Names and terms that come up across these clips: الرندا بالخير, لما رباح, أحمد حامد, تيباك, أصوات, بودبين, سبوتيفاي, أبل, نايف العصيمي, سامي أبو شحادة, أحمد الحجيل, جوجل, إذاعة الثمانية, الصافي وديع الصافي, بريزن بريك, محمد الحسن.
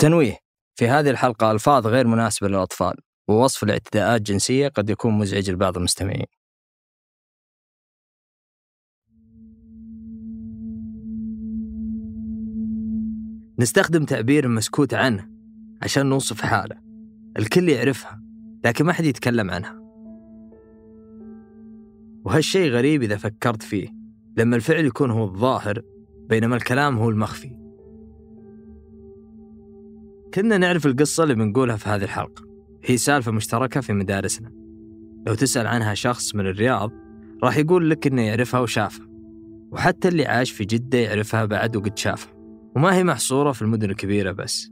تنويه: في هذه الحلقة ألفاظ غير مناسبة للأطفال ووصف الاعتداءات الجنسية قد يكون مزعج لبعض المستمعين. نستخدم تعبير المسكوت عنه عشان نوصف حالة الكل يعرفها لكن ما حد يتكلم عنها، وهالشي غريب إذا فكرت فيه، لما الفعل يكون هو الظاهر بينما الكلام هو المخفي. كنا نعرف القصة اللي بنقولها في هذه الحلقة، هي سالفة مشتركة في مدارسنا، لو تسأل عنها شخص من الرياض راح يقول لك إنه يعرفها وشافها، وحتى اللي عاش في جدة يعرفها بعد وقد شافها، وما هي محصورة في المدن الكبيرة بس،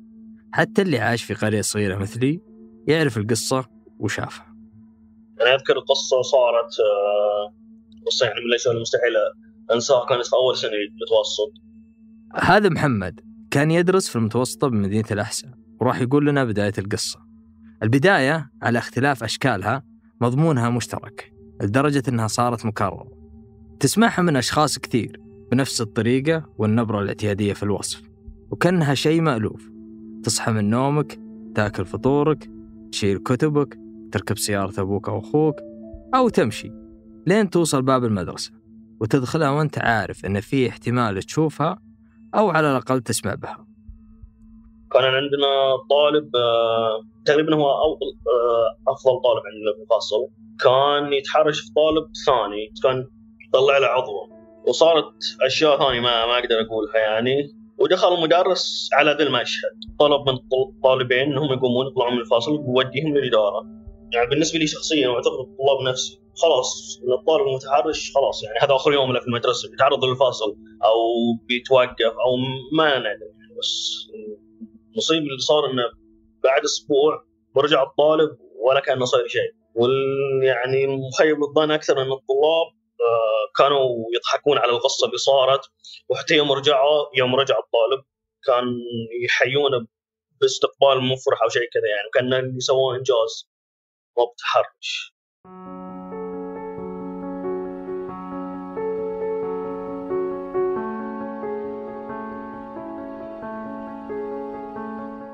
حتى اللي عاش في قرية صغيرة مثلي يعرف القصة وشافها. أنا أذكر القصة صارت قصة يعني من ليس المستحيل أنساها، كانت في أول سنة متوسط. هذا محمد كان يدرس في المتوسطة بمدينة الأحساء، وراح يقول لنا بداية القصة. البداية على اختلاف أشكالها مضمونها مشترك لدرجة أنها صارت مكررة، تسمعها من أشخاص كثير بنفس الطريقة والنبرة الاعتيادية في الوصف، وكأنها شيء مألوف. تصحى من نومك، تأكل فطورك، تشيل كتبك، تركب سيارة أبوك أو أخوك، أو تمشي لين توصل باب المدرسة وتدخلها وأنت عارف إن في احتمال تشوفها أو على الأقل تسمع بها. كان عندنا طالب تقريبا هو أفضل طالب عندنا في الفصل، كان يتحرش في طالب ثاني، كان يطلع له عضوه، وصارت أشياء ثانية ما أقدر أقولها يعني. ودخل المدرس على ذا المشهد، طلب من الطالبين أنهم يقومون يطلعوا من الفصل ويوديهم للإدارة. يعني بالنسبة لي شخصيا وأعتقد الطلاب نفسي، خلاص إن الطالب المتحرش خلاص يعني هذا آخر يوم له في المدرسة، بيتعرض للفصل أو بيتوقف أو ما ندري. بس المصيبة اللي صار إنه بعد أسبوع برجع الطالب ولا كأنه صار شيء، ويعني مخيب الظن أكثر إن الطلاب كانوا يضحكون على القصة اللي صارت، وحتى يوم رجع الطالب كان يحيونه باستقبال مفرح أو شيء كذا يعني، وكان اللي سواه إنجاز وبتحرش.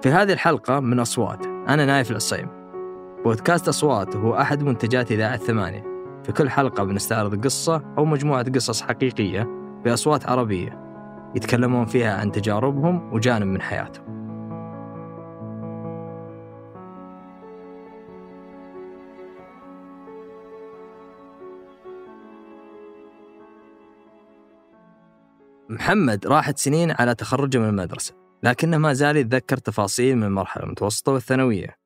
في هذه الحلقة من أصوات، أنا نايف العصيمي. بودكاست أصوات هو أحد منتجات إذاعة الثمانية. في كل حلقة بنستعرض قصة أو مجموعة قصص حقيقية بأصوات عربية يتكلمون فيها عن تجاربهم وجانب من حياتهم. محمد راحت سنين على تخرجه من المدرسة، لكنه ما زال يتذكر تفاصيل من المرحلة المتوسطة والثانوية.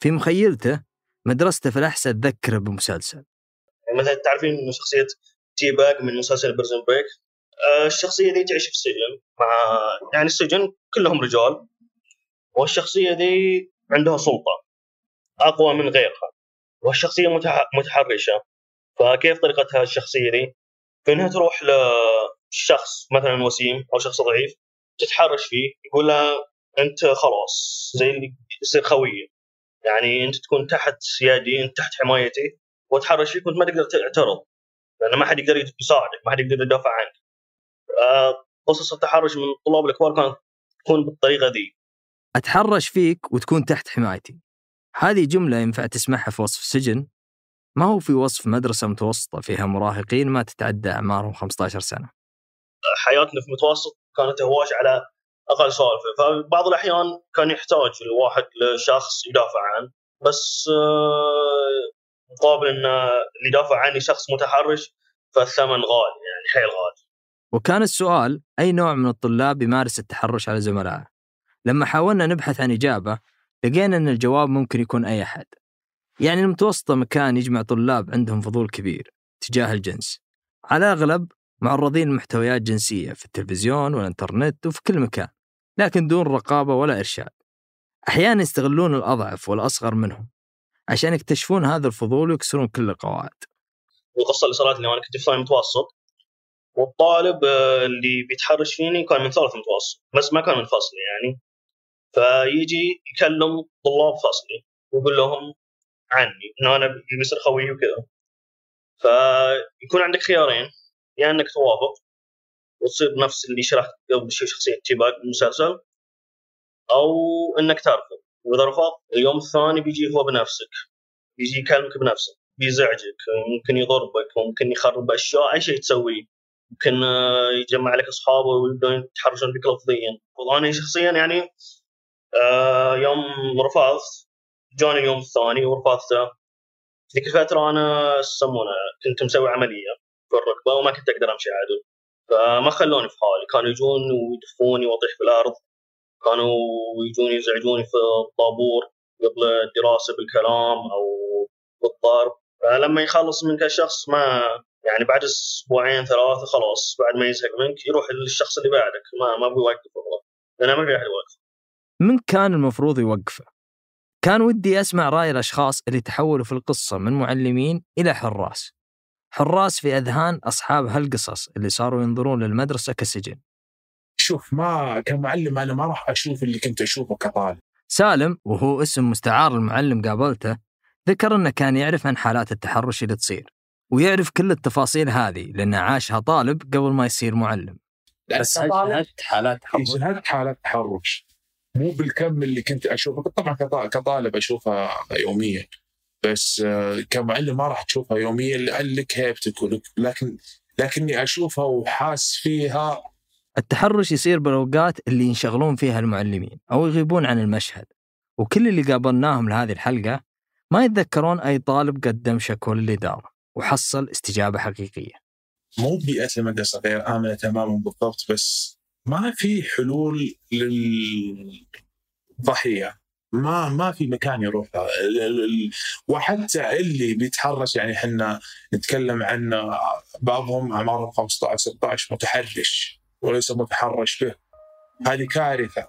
في مخيلته مدرسته في الأحساء تذكره بمسلسل، مثلا تعرفين إنه شخصية تيباك من مسلسل بريزن بريك، الشخصية دي تعيش في سجن مع يعني السجن كلهم رجال، والشخصية دي عندها سلطة أقوى من غيرها، والشخصية متحرشة. فكيف طريقتها الشخصية دي؟ فإنها تروح لشخص مثلا وسيم أو شخص ضعيف تتحرش فيه، يقول لها أنت خلاص زي اللي يصير خوية، يعني أنت تكون تحت سيادي، أنت تحت حمايتي، وتحرش فيك وانت ما تقدر تعترض، لأن ما حد يقدر يساعدك، ما حد يقدر يدافع عنك. قصص التحرش من الطلاب الكبار كانت تكون بالطريقة دي: أتحرش فيك وتكون تحت حمايتي. هذه جملة ينفع تسمعها في وصف سجن، ما هو في وصف مدرسة متوسطة فيها مراهقين ما تتعدى أعمارهم 15 سنة. حياتنا في متوسط كانت هواش على أقل سالفة، فبعض الأحيان كان يحتاج الواحد لشخص يدافع عنه، بس مقابل أن اللي دافع عني شخص متحرش فالثمن غالي يعني حيل غالي. وكان السؤال أي نوع من الطلاب يمارس التحرش على زملائه. لما حاولنا نبحث عن إجابة لقينا أن الجواب ممكن يكون أي أحد، يعني المتوسطة مكان يجمع طلاب عندهم فضول كبير تجاه الجنس، على أغلب معرضين لمحتويات جنسية في التلفزيون والإنترنت وفي كل مكان، لكن دون رقابة ولا إرشاد. أحيانا يستغلون الأضعف والأصغر منهم عشان يكتشفون هذا الفضول ويكسرون كل القواعد. القصة اللي صارت لي وأنا كنت في ثاني متوسط، والطالب اللي بيتحرش فيني كان من ثالث متوسط بس ما كان من فصلي يعني، فيجي يكلم طلاب فصلي ويقول لهم عني إنه أنا بيصير خوي وكذا. فيكون عندك خيارين، يا إنك توافق وتصير نفس اللي شرحت قبل شخصية تيباك المسلسل، او انك ترفض. واذا رفضت اليوم الثاني بيجي هو بنفسك، بيجي يكلمك بنفسه، بيزعجك، ممكن يضربك، ممكن يخرب اشياء، اي شيء تسويه، ممكن يجمع لك اصحابه ويبدون يتحرشون بك لفظيا. وانا شخصيا يعني يوم رفضت جاني اليوم الثاني ورفضته، ذيك الفترة أنا يسمونه كنت مسوي عملية في الركبة وما كنت أقدر أمشي عدل، فما خلوني في حالي، كانوا يجون ويدفوني وأطيح في الأرض، كانوا يجون يزعجوني في الطابور قبل الدراسة بالكلام أو بالضرب. فلما يخلص منك الشخص ما يعني بعد أسبوعين ثلاثة خلاص بعد ما يزهق منك يروح للشخص اللي بعدك، ما بيوقف والله، لأنه ما في أحد يوقف. من كان المفروض يوقفه؟ كان ودي أسمع رأي الأشخاص اللي تحولوا في القصة من معلمين إلى حراس، حراس في أذهان أصحاب هالقصص اللي صاروا ينظرون للمدرسة كسجن. شوف، ما كمعلم أنا ما راح أشوف اللي كنت أشوفه كطالب. سالم، وهو اسم مستعار المعلم قابلته، ذكر أنه كان يعرف عن حالات التحرش اللي تصير ويعرف كل التفاصيل هذه لأنه عاشها طالب قبل ما يصير معلم. بس حالات تحرش مو بالكم اللي كنت أشوفه، طبعا كطالب أشوفها يوميا، بس كمعلم ما راح تشوفها يوميا لأنك هيبتك، لكني أشوفها وحاس فيها. التحرش يصير بالأوقات اللي ينشغلون فيها المعلمين أو يغيبون عن المشهد، وكل اللي قابلناهم لهذه الحلقة ما يتذكرون أي طالب قدم شكوى للإدارة وحصل استجابة حقيقية. مو بيئة المدرسة غير آمنة تماما بالضبط، بس ما في حلول للضحية، ما في مكان يروح لها. وحتى اللي بيتحرش، يعني حنا نتكلم عن بعضهم أعمارهم 15-16 متحرش وليس متحرش به، هذه كارثة.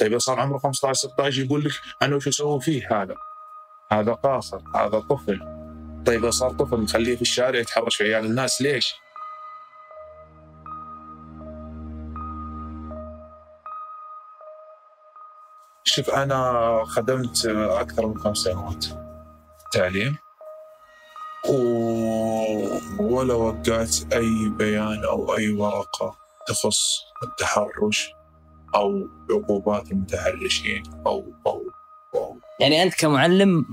طيب صار عمره 15-16 يقول لك أنا وش أسوي فيه؟ هذا قاصر، هذا طفل. طيب صار طفل نخليه في الشارع يتحرش في عيال الناس ليش؟ شوف، أنا خدمت أكثر من 5 سنوات تعليم ولا وقعت أي بيان أو أي ورقة تخص التحرش أو عقوبات المتحرشين أو يعني أنت كمعلم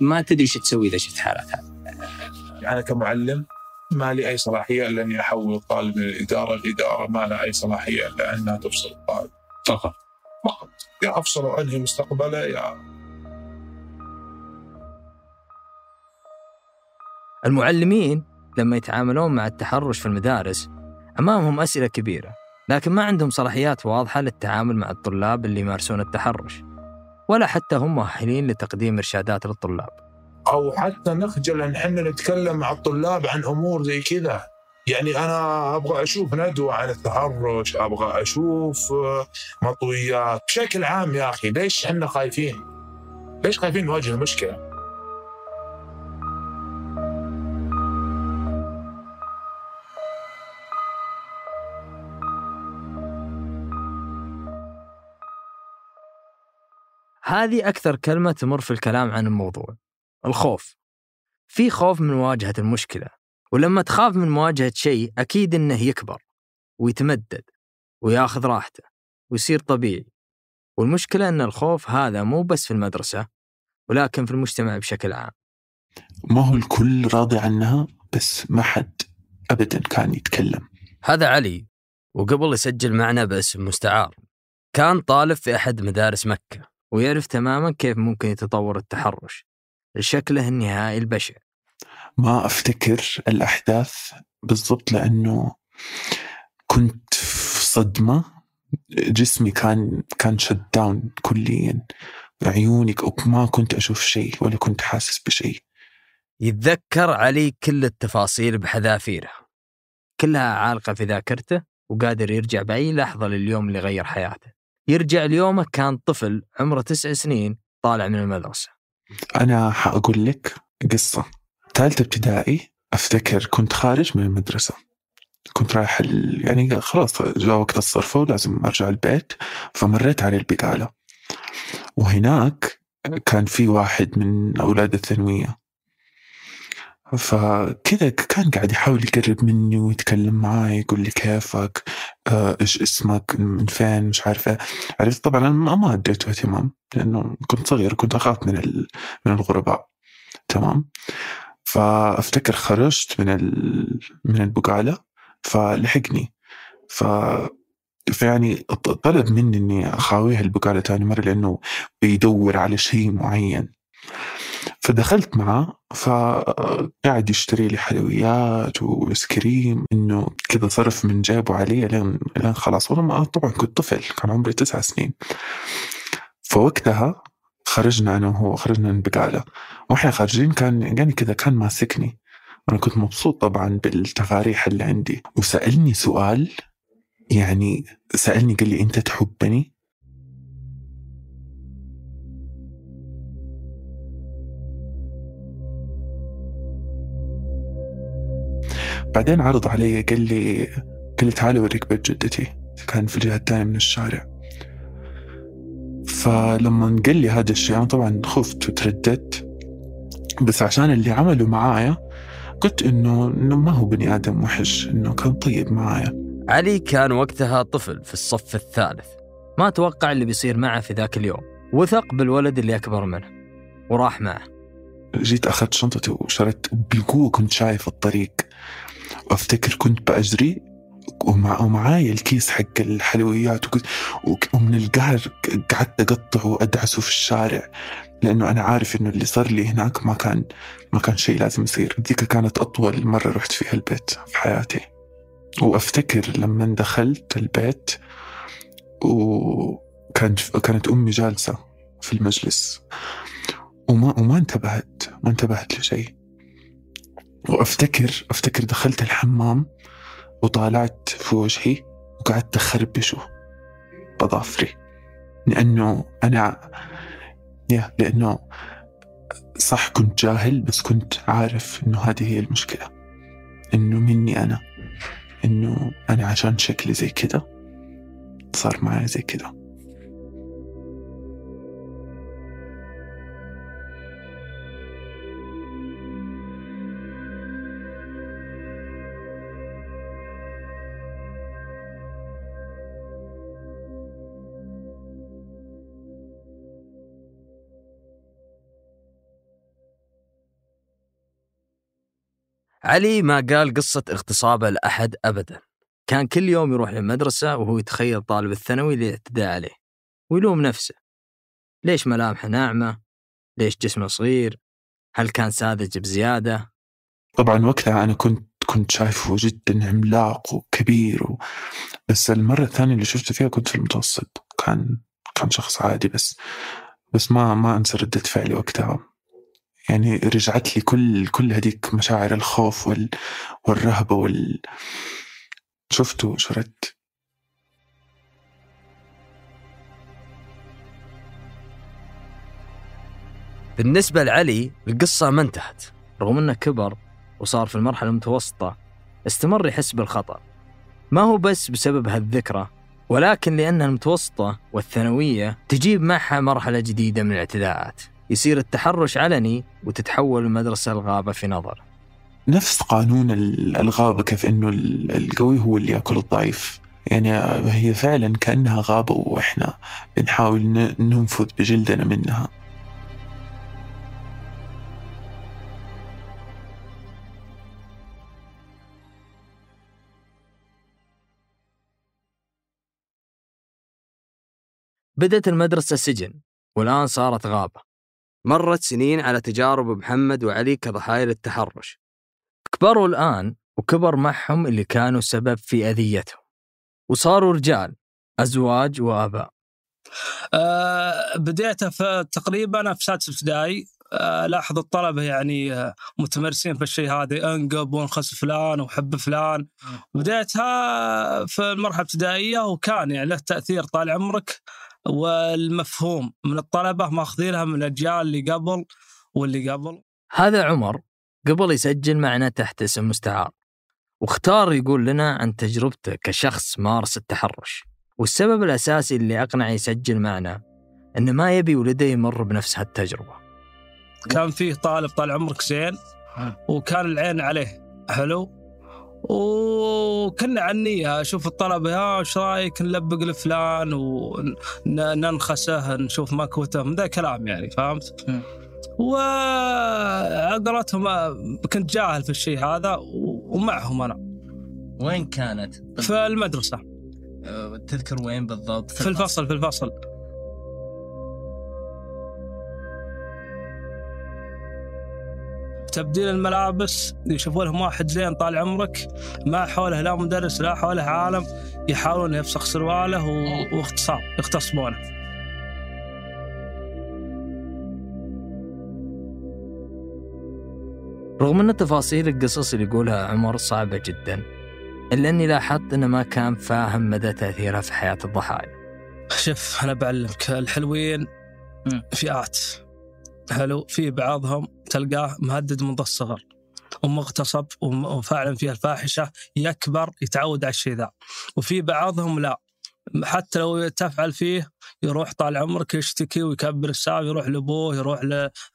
ما تدري شو تسوي إذا شفت حالتها. أنا كمعلم ما لي أي صلاحية إلا أني أحول طالب للإدارة، الإدارة ما لها أي صلاحية إلا أنها تفصل الطالب فقط، يا أفصل وأنهي مستقبله. المعلمين لما يتعاملون مع التحرش في المدارس أمامهم أسئلة كبيرة، لكن ما عندهم صلاحيات واضحة للتعامل مع الطلاب اللي يمارسون التحرش، ولا حتى هم مؤهلين لتقديم إرشادات للطلاب، أو حتى نخجل أن احنا نتكلم مع الطلاب عن أمور زي كذا. يعني أنا أبغى أشوف ندوة عن التحرش، أبغى أشوف مطويات بشكل عام. يا أخي ليش إحنا خايفين؟ ليش خايفين نواجه المشكلة؟ هذه أكثر كلمة تمر في الكلام عن الموضوع، الخوف. في خوف من مواجهة المشكلة، ولما تخاف من مواجهة شيء أكيد إنه يكبر ويتمدد وياخذ راحته ويصير طبيعي. والمشكلة إن الخوف هذا مو بس في المدرسة ولكن في المجتمع بشكل عام. ما هو الكل راضي عنها، بس ما حد أبداً كان يتكلم. هذا علي، وقبل يسجل معنا باسم مستعار كان طالب في أحد مدارس مكة، ويعرف تماماً كيف ممكن يتطور التحرش لشكله النهائي البشع. ما أفتكر الأحداث بالضبط لأنه كنت في صدمة، جسمي كان شت داون كليا، عيوني ما كنت أشوف شيء ولا كنت حاسس بشيء. يتذكر علي كل التفاصيل بحذافيرها، كلها عالقة في ذاكرته، وقادر يرجع بأي لحظة لليوم اللي غير حياته. يرجع ليومه كان طفل عمره 9 سنين طالع من المدرسة. أنا حأقول لك قصة. 3 ابتدائي أفتكر كنت خارج من المدرسة، كنت رايح يعني خلاص جاء وقت الصرف ولازم أرجع البيت، فمريت على البقالة، وهناك كان في واحد من أولاد الثانوية، فكذا كان قاعد يحاول يقرب مني ويتكلم معي، يقول لي كيفك، إيش اسمك من فين مش عارفة. عرفت طبعا أنا ما أديته اهتمام لأنه كنت صغير، كنت أخاف من الغرباء. تمام. فأفتكر خرجت من البقالة فلحقني، فيعني طلب مني إني أخاويه البقالة تاني مرة لأنه بيدور على شيء معين. فدخلت معه، فقاعد يشتري لي حلويات وسكريم، إنه كذا صرف من جابه علي لين خلاص. وأنا طبعا كنت طفل، كان عمري 9 سنين. فوقتها خرجنا أنا وهو، خرجنا من بقالة، وإحنا خارجين كان كذا كان ماسكني، وأنا كنت مبسوط طبعا بالتفاريح اللي عندي. وسألني سؤال، يعني سألني قال لي أنت تحبني؟ بعدين عرض علي قال لي تعال أوريك بيت جدتي، كان في الجهة الثانية من الشارع. فلما قال لي هذا الشيء أنا طبعا خفت وترددت، بس عشان اللي عمله معايا قلت إنه ما هو بني آدم وحش، إنه كان طيب معايا. علي كان وقتها طفل في الصف الثالث، ما توقع اللي بيصير معه في ذاك اليوم، وثق بالولد اللي أكبر منه وراح معه. جيت أخذت شنطتي وشرت بالقوة، كنت شايف الطريق وأفتكر كنت بأجري ومعايا الكيس حق الحلويات، ومن القهر قعدت أقطع وأدعسه في الشارع، لأنه أنا عارف إنه اللي صار لي هناك ما كان شيء لازم يصير. ذيك كانت أطول مرة رحت فيها البيت في حياتي. وأفتكر لما دخلت البيت وكانت أمي جالسة في المجلس وما انتبهت، ما انتبهت لشيء. وأفتكر دخلت الحمام وطالعت في وجهي وقعدت أخربشه بضافري، لأنه صح كنت جاهل، بس كنت عارف إنه هذه هي المشكلة، إنه مني أنا، إنه أنا عشان شكلي زي كده صار معي زي كده. علي ما قال قصة اغتصابه لأحد أبداً، كان كل يوم يروح للمدرسة وهو يتخيل طالب الثانوي اللي اعتدى عليه ويلوم نفسه، ليش ملامحه ناعمة؟ ليش جسمه صغير؟ هل كان ساذج بزيادة؟ طبعاً وقتها أنا كنت شايفه جداً عملاق وكبير بس المرة الثانية اللي شفته فيها كنت في المتوسط، كان شخص عادي، بس ما أنسى ردة فعلي وقتها. يعني رجعت لي كل هذيك مشاعر الخوف والرهبة شفته شرت. بالنسبة لعلي القصة ما انتهت، رغم أنه كبر وصار في المرحلة المتوسطة استمر يحس بالخطأ، ما هو بس بسبب هالذكرى، ولكن لأن المتوسطة والثانوية تجيب معها مرحلة جديدة من الاعتداءات، يصير التحرش علني وتتحول المدرسة الغابة في نظر. نفس قانون الغابة، كيف إنه القوي هو اللي يأكل الضعيف، يعني هي فعلا كأنها غابة وإحنا بنحاول ننفذ بجلدنا منها. بدت المدرسة سجن والآن صارت غابة. مرت سنين على تجارب محمد وعلي كضحايا للتحرش، كبروا الآن وكبر معهم اللي كانوا سبب في أذيتهم، وصاروا رجال، أزواج وآباء. بديت تقريبا في 6 ابتدائي، لاحظ الطلبة يعني متمرسين في الشيء هذا، أنقب ونخس فلان وحب فلان. بديتها في المرحلة الابتدائية، وكان يعني له تأثير طال عمرك، والمفهوم من الطلبة ماخذينها من الأجيال اللي قبل واللي قبل. هذا عمر قبل يسجل معنا تحت اسم مستعار، واختار يقول لنا عن تجربته كشخص مارس التحرش، والسبب الأساسي اللي أقنع يسجل معنا أنه ما يبي ولده يمر بنفس هالتجربة. كان فيه طالب طال عمرك زين وكان العين عليه حلو، وكنا عنيها أشوف الطلبة إيش رأيك نلبق لفلان وننخسه نشوف ماكوته من ذا كلام يعني فهمت. وأقرأتهم كنت جاهل في الشيء هذا ومعهم أنا. وين كانت؟ في المدرسة. تذكر وين بالضبط؟ في الفصل. في الفصل. تبديل الملابس يشوفوا لهم واحد زين طال عمرك ما حوله لا مدرس لا حوله عالم، يحاولون يفسخ سرواله ويختصمونه. رغم أن تفاصيل القصص اللي يقولها عمر صعبة جدا، إلا أني لاحظت أنه ما كان فاهم مدى تأثيرها في حياة الضحايا. شوف أنا بعلمك، الحلوين فئات حلو، في بعضهم تلقاه مهدد منذ الصغر ومغتصب وفاعلا فيها الفاحشة يكبر يتعود على الشيء ذا، وفي بعضهم لا حتى لو تفعل فيه يروح طال عمرك يشتكي ويكبر السالفة، يروح لأبوه يروح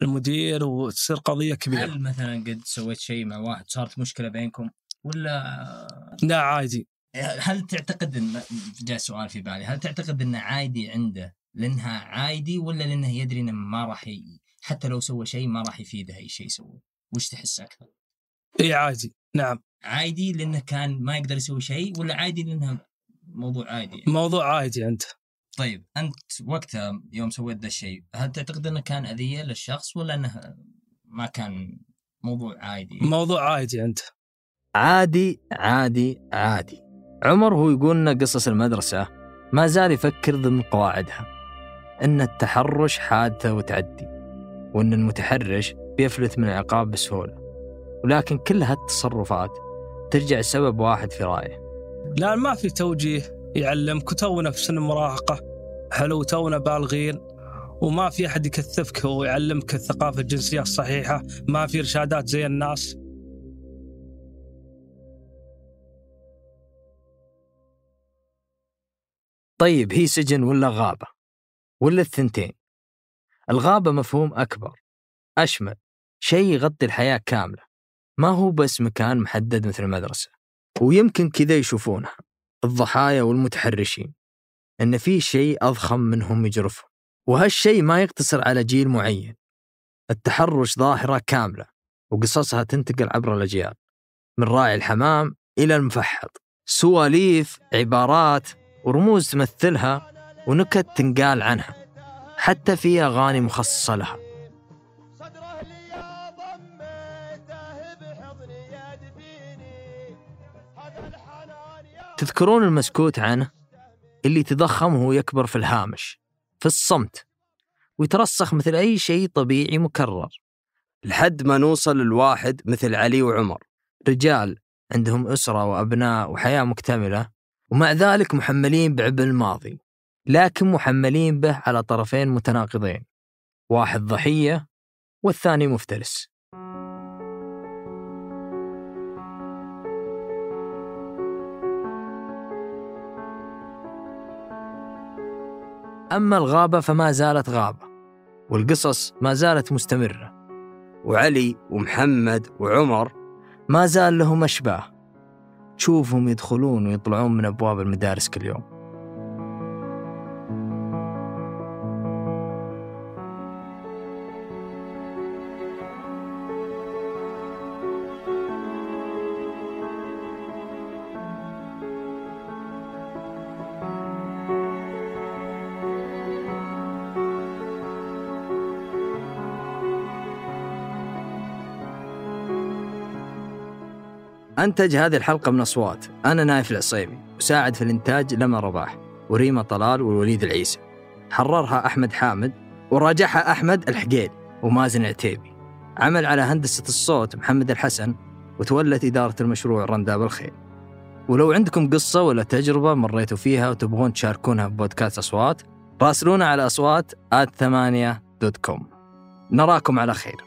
للمدير وتصير قضية كبيرة. هل مثلا قد سويت شيء مع واحد صارت مشكلة بينكم ولا؟ لا عادي. هل تعتقد أن جاء سؤال في بالي، هل تعتقد أنه عادي عنده لأنها عادي ولا لأنه يدري أنه ما راح حتى لو سوى شيء ما راح يفيده أي شيء يسويه؟ وش تحس أكثر؟ إيه عادي. نعم عادي لأنه كان ما يقدر يسوي شيء ولا عادي لأنه موضوع عادي؟ موضوع عادي أنت. طيب أنت وقتها يوم سويت ذا الشيء هل تعتقد أنه كان أذية للشخص ولا أنه ما كان موضوع عادي؟ موضوع عادي أنت. عادي عادي عادي. عمر هو يقولنا قصص المدرسة ما زال يفكر ضمن قواعدها، أن التحرش حادثة وتعدي، وأن المتحرش بيفلت من العقاب بسهولة، ولكن كل هالتصرفات ترجع سبب واحد في رأيه. لا ما في توجيه يعلمك، تونا في سن المراهقة حلو، تونا بالغين، وما في أحد يكثفك ويعلمك الثقافة الجنسية الصحيحة، ما في إرشادات زي الناس. طيب هي سجن ولا غابة ولا الثنتين؟ الغابة مفهوم أكبر أشمل، شيء يغطي الحياة كاملة، ما هو بس مكان محدد مثل المدرسة. ويمكن كذا يشوفونها الضحايا والمتحرشين، أن في شيء أضخم منهم يجرفهم، وهالشيء ما يقتصر على جيل معين. التحرش ظاهرة كاملة وقصصها تنتقل عبر الأجيال، من راعي الحمام إلى المفحط، سواليف عبارات ورموز تمثلها ونكت تنقال عنها، حتى في أغاني مخصصة لها. تذكرون المسكوت عنه اللي تضخم وهو يكبر في الهامش في الصمت ويترسخ مثل أي شيء طبيعي مكرر، لحد ما نوصل للواحد مثل علي وعمر، رجال عندهم أسرة وأبناء وحياة مكتملة، ومع ذلك محملين بعبء الماضي، لكن محملين به على طرفين متناقضين، واحد ضحية والثاني مفترس. أما الغابة فما زالت غابة، والقصص ما زالت مستمرة، وعلي ومحمد وعمر ما زال لهم أشباه، تشوفهم يدخلون ويطلعون من أبواب المدارس كل يوم. أنتج هذه الحلقة من أصوات، أنا نايف العصيمي، وساعد في الإنتاج لما رباح وريما طلال والوليد العيسى، حررها أحمد حامد وراجعها أحمد الحجيل ومازن عتيبي، عمل على هندسة الصوت محمد الحسن، وتولت إدارة المشروع الرندا بالخير. ولو عندكم قصة ولا تجربة مريتوا فيها وتبغون تشاركونها ببودكاست أصوات، راسلونا على aswat@thmanyah.com. نراكم على خير.